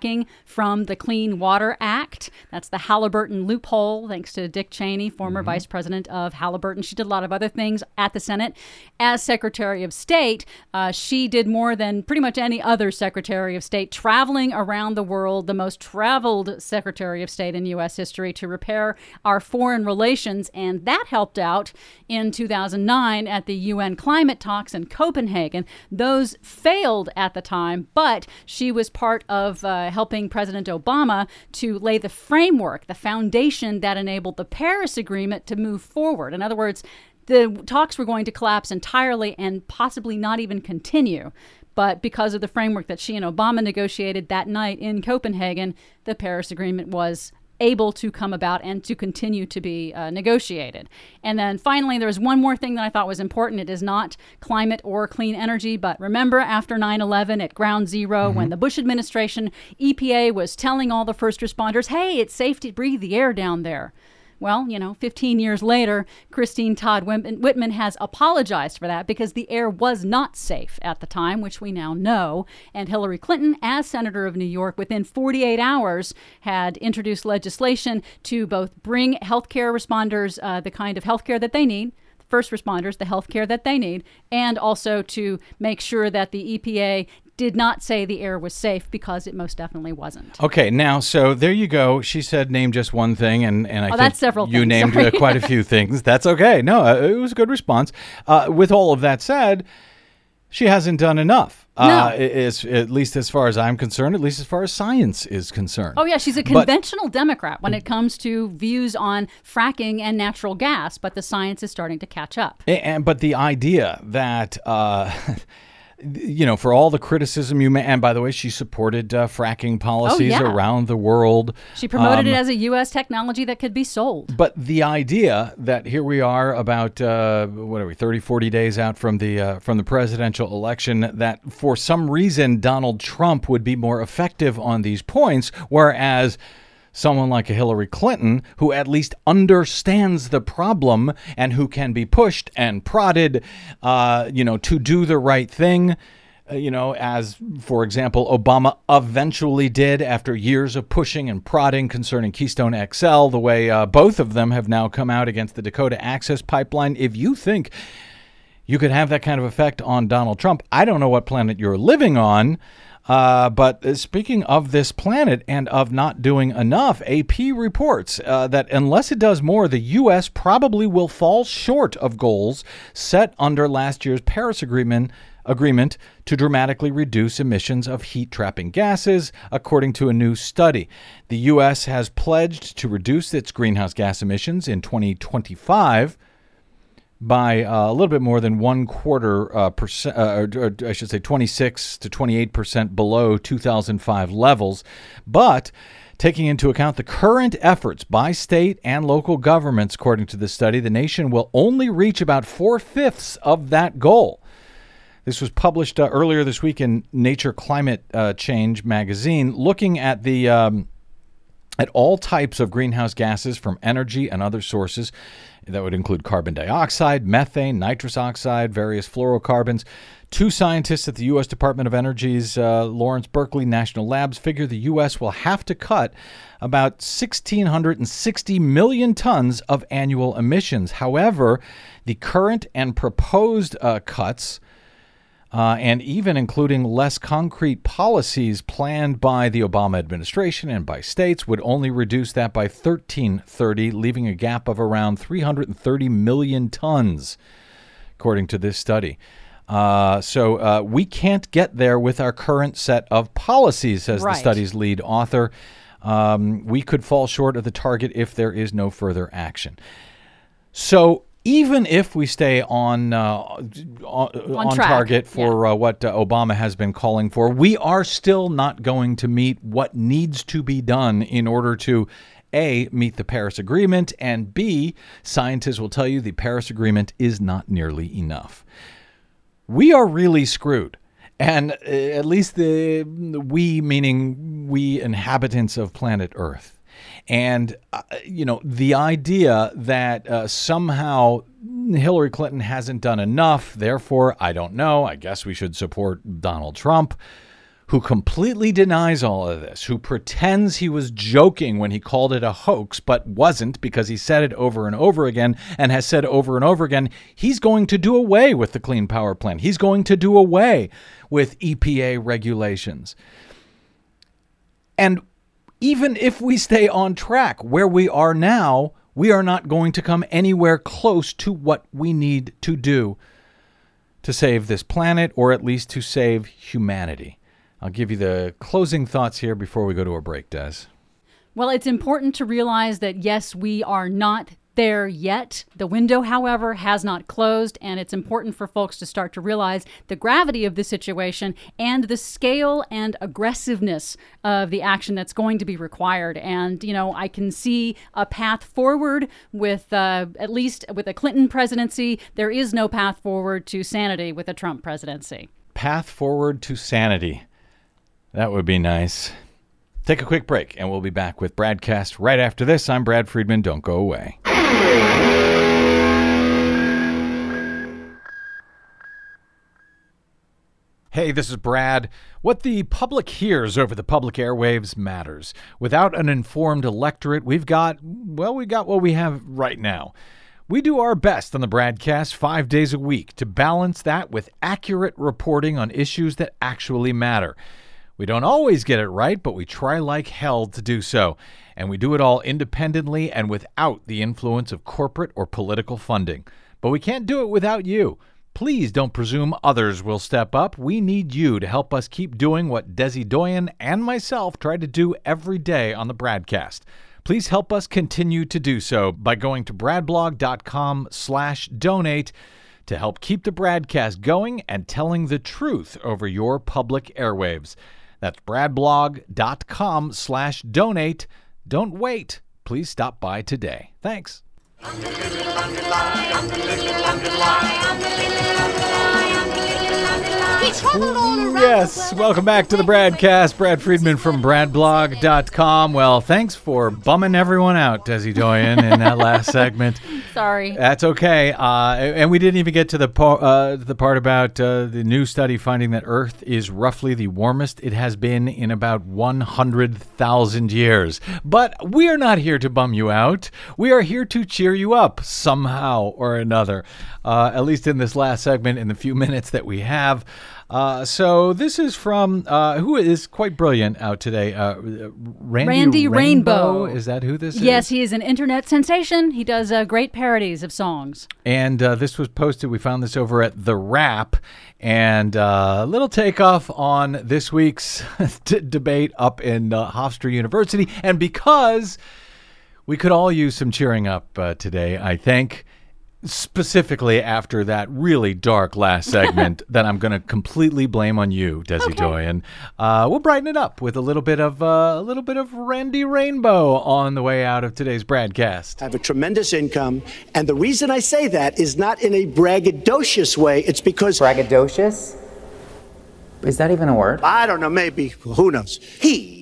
from the Clean Water Act. That's the Halliburton loophole, thanks to Dick Cheney, former mm-hmm. vice president of Halliburton. She did a lot of other things at the Senate. As Secretary of State, uh, she did more than pretty much any other Secretary of State, traveling around the world, the most traveled Secretary of State in U S history, to repair our foreign relations. And that helped out in two thousand nine at the U N climate talks in Copenhagen. Those failed at the time, but she was part of uh, helping President Obama to lay the framework, the foundation that enabled the Paris Agreement to move forward. In other words, the talks were going to collapse entirely and possibly not even continue. But because of the framework that she and Obama negotiated that night in Copenhagen, the Paris Agreement was able to come about and to continue to be uh, negotiated. And then finally, there was one more thing that I thought was important. It is not climate or clean energy, but remember after nine eleven at ground zero, mm-hmm. when the Bush administration, E P A was telling all the first responders, hey, it's safe to breathe the air down there. Well, you know, fifteen years later, Christine Todd Whitman has apologized for that because the air was not safe at the time, which we now know. And Hillary Clinton, as senator of New York, within forty-eight hours had introduced legislation to both bring healthcare responders uh, the kind of healthcare that they need, first responders the healthcare that they need, and also to make sure that the E P A did not say the air was safe, because it most definitely wasn't. Okay, now, so there you go. She said name just one thing, and, and I oh, think that's several you things. named uh, quite a few things. That's okay. No, uh, it was a good response. Uh, with all of that said, she hasn't done enough, no. uh, is, at least as far as I'm concerned, at least as far as science is concerned. Oh, yeah, she's a conventional but, Democrat when it comes to views on fracking and natural gas, but the science is starting to catch up. And, but the idea that... Uh, you know, for all the criticism you may, and by the way, she supported uh, fracking policies oh, yeah. around the world. She promoted um, it as a U S technology that could be sold. But the idea that here we are about, uh, what are we, thirty, forty days out from the uh, from the presidential election, that for some reason Donald Trump would be more effective on these points, whereas someone like a Hillary Clinton, who at least understands the problem and who can be pushed and prodded, uh, you know, to do the right thing, uh, you know, as, for example, Obama eventually did after years of pushing and prodding concerning Keystone X L, the way uh, both of them have now come out against the Dakota Access Pipeline. If you think you could have that kind of effect on Donald Trump, I don't know what planet you're living on. Uh, but speaking of this planet and of not doing enough, A P reports uh, that unless it does more, the U S probably will fall short of goals set under last year's Paris Agreement agreement to dramatically reduce emissions of heat-trapping gases, according to a new study. The U S has pledged to reduce its greenhouse gas emissions in twenty twenty-five by uh, a little bit more than one quarter uh, percent, uh, or, or I should say twenty-six to twenty-eight percent below two thousand five levels. But taking into account the current efforts by state and local governments, according to the study, the nation will only reach about four-fifths of that goal. This was published uh, earlier this week in Nature Climate uh, Change magazine, looking at the um, at all types of greenhouse gases from energy and other sources. That would include carbon dioxide, methane, nitrous oxide, various fluorocarbons. Two scientists at the U S Department of Energy's uh, Lawrence Berkeley National Labs figure the U S will have to cut about one thousand six hundred sixty million tons of annual emissions. However, the current and proposed uh, cuts, Uh, and even including less concrete policies planned by the Obama administration and by states, would only reduce that by thirteen thirty, leaving a gap of around three hundred thirty million tons, according to this study. Uh, so uh, we can't get there with our current set of policies, says right. the study's lead author. Um, we could fall short of the target if there is no further action. So even if we stay on uh, on, on target for yeah. uh, what uh, Obama has been calling for, we are still not going to meet what needs to be done in order to, A, meet the Paris Agreement, and B, scientists will tell you the Paris Agreement is not nearly enough. We are really screwed. And uh, at least the, the we, meaning we inhabitants of planet Earth. And, uh, you know, the idea that uh, somehow Hillary Clinton hasn't done enough, therefore, I don't know, I guess we should support Donald Trump, who completely denies all of this, who pretends he was joking when he called it a hoax, but wasn't, because he said it over and over again and has said over and over again, he's going to do away with the Clean Power Plan. He's going to do away with E P A regulations. And even if we stay on track where we are now, we are not going to come anywhere close to what we need to do to save this planet, or at least to save humanity. I'll give you the closing thoughts here before we go to a break, Des. Well, it's important to realize that, yes, we are not there yet. The window, however, has not closed, and it's important for folks to start to realize the gravity of the situation and the scale and aggressiveness of the action that's going to be required. And, you know, I can see a path forward with, uh, at least with a Clinton presidency. There is no path forward to sanity with a Trump presidency. Path forward to sanity. That would be nice. Take a quick break, and we'll be back with Bradcast right after this. I'm Brad Friedman. Don't go away. Hey, this is Brad. What the public hears over the public airwaves matters. Without an informed electorate, we've got, well, we got what we have right now. We do our best on the Bradcast five days a week to balance that with accurate reporting on issues that actually matter. We don't always get it right, but we try like hell to do so. And we do it all independently and without the influence of corporate or political funding. But we can't do it without you. Please don't presume others will step up. We need you to help us keep doing what Desi Doyen and myself try to do every day on the Bradcast. Please help us continue to do so by going to bradblog.com slash donate to help keep the Bradcast going and telling the truth over your public airwaves. That's bradblog.com slash donate. Don't wait. Please stop by today. Thanks. Yes, welcome back to the Bradcast. Brad Friedman from bradblog dot com. Well, thanks for bumming everyone out, Desi Doyen, in that last segment. Sorry. That's okay. Uh, and we didn't even get to the, po- uh, the part about uh, the new study finding that Earth is roughly the warmest it has been in about one hundred thousand years. But we are not here to bum you out. We are here to cheer you up somehow or another, uh, at least in this last segment, in the few minutes that we have. Uh, so this is from, uh, who is quite brilliant out today, uh, Randy, Randy Rainbow. Rainbow. Is that who this yes, is? Yes, he is an internet sensation. He does uh, great parodies of songs. And uh, this was posted, we found this over at The Wrap, and a uh, little takeoff on this week's d- debate up in uh, Hofstra University. And because we could all use some cheering up uh, today, I think. Specifically after that really dark last segment that I'm going to completely blame on you, Desi okay. Doyen. Uh, we'll brighten it up with a little bit of uh, a little bit of Randy Rainbow on the way out of today's Bradcast. I have a tremendous income, and the reason I say that is not in a braggadocious way. It's because braggadocious is that even a word? I don't know. Maybe. Who knows? He.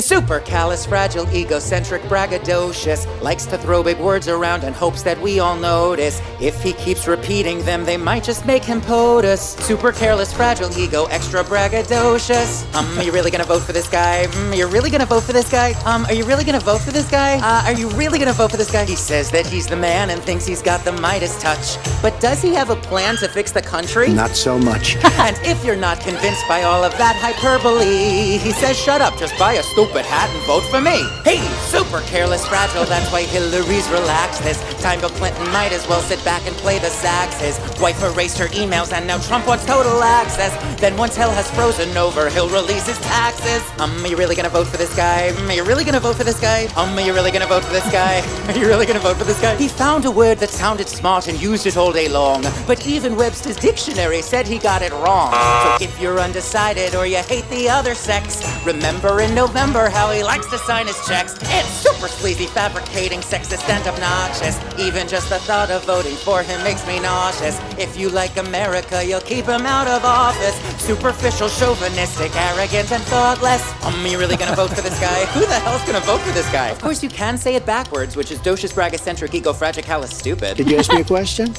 Super callous, fragile, egocentric, braggadocious. Likes to throw big words around and hopes that we all notice. If he keeps repeating them, they might just make him POTUS. Super careless, fragile, ego, extra braggadocious. Um, are you really gonna vote for this guy? Mm, are you really gonna vote for this guy? Um, are you really gonna vote for this guy? Uh, are you really gonna vote for this guy? He says that he's the man and thinks he's got the Midas touch. But does he have a plan to fix the country? Not so much. And if you're not convinced by all of that hyperbole, he says shut up, just buy a stupid hat and vote for me. Hey, super careless, fragile, that's why Hillary's relaxed this time. Bill Clinton might as well sit back and play the sax. His wife erased her emails and now Trump wants total access. Then once hell has frozen over, he'll release his taxes. Um, are you really gonna vote for this guy? Um, are you really gonna vote for this guy? Um, are you really gonna vote for this guy? Are you really gonna vote for this guy? He found a word that sounded smart and used it all day long, but even Webster's dictionary said he got it wrong. So if you're undecided or you hate the other sex, remember in November how he likes to sign his checks. It's super sleazy, fabricating, sexist, and obnoxious. Even just the thought of voting for him makes me nauseous. If you like America, you'll keep him out of office. Superficial, chauvinistic, arrogant, and thoughtless. Um, are you really gonna vote for this guy? Who the hell's gonna vote for this guy? Of course, you can say it backwards, which is docious, braggacentric, ego, fragic, callous, stupid. Did you ask me a question?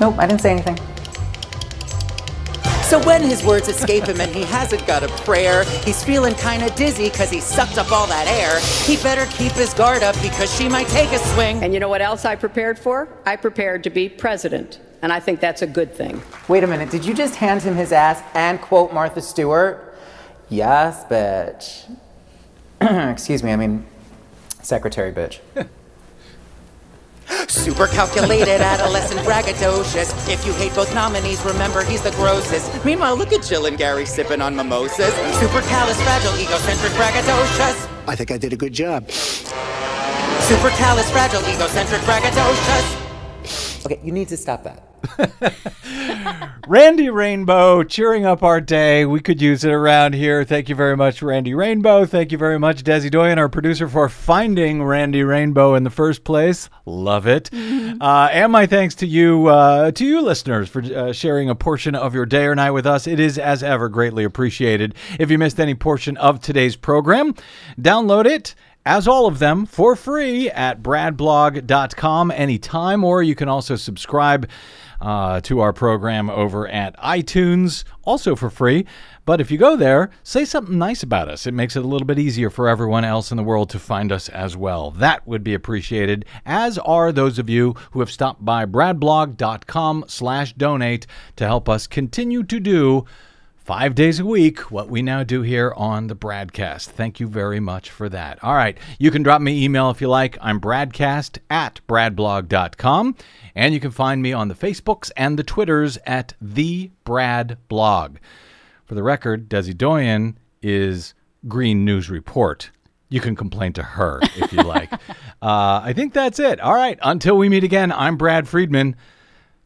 Nope, I didn't say anything. So when his words escape him and he hasn't got a prayer, he's feeling kinda dizzy cause he sucked up all that air. He better keep his guard up because she might take a swing. And you know what else I prepared for? I prepared to be president. And I think that's a good thing. Wait a minute, did you just hand him his ass and quote Martha Stewart? Yes, bitch. Excuse me, I mean, secretary bitch. Super calculated, adolescent, braggadocious. If you hate both nominees, remember he's the grossest. Meanwhile, look at Jill and Gary sipping on mimosas. Super callous, fragile, egocentric, braggadocious. I think I did a good job. Super callous, fragile, egocentric, braggadocious. Okay, you need to stop that. Randy Rainbow cheering up our day. We could use it around here. Thank you very much, Randy Rainbow. Thank you very much, Desi Doyen, our producer, for finding Randy Rainbow in the first place. Love it. Mm-hmm. Uh, and my thanks to you, uh, to you listeners, for uh, sharing a portion of your day or night with us. It is, as ever, greatly appreciated. If you missed any portion of today's program, download it. As all of them, for free at brad blog dot com anytime, or you can also subscribe uh, to our program over at iTunes, also for free. But if you go there, say something nice about us. It makes it a little bit easier for everyone else in the world to find us as well. That would be appreciated, as are those of you who have stopped by brad blog dot com slash donate to help us continue to do five days a week, what we now do here on the Bradcast. Thank you very much for that. All right. You can drop me an email if you like. I'm bradcast at brad blog dot com. And you can find me on the Facebooks and the Twitters at The Brad Blog. For the record, Desi Doyen is Green News Report. You can complain to her if you like. uh, I think that's it. All right. Until we meet again, I'm Brad Friedman.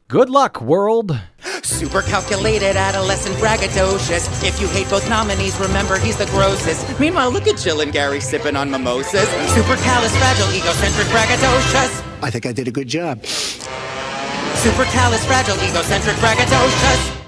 Good luck, world. Super calculated, adolescent, braggadocious. If you hate both nominees, remember he's the grossest. Meanwhile, look at Jill and Gary sipping on mimosas. Super callous, fragile, egocentric, braggadocious. I think I did a good job. Super callous, fragile, egocentric, braggadocious.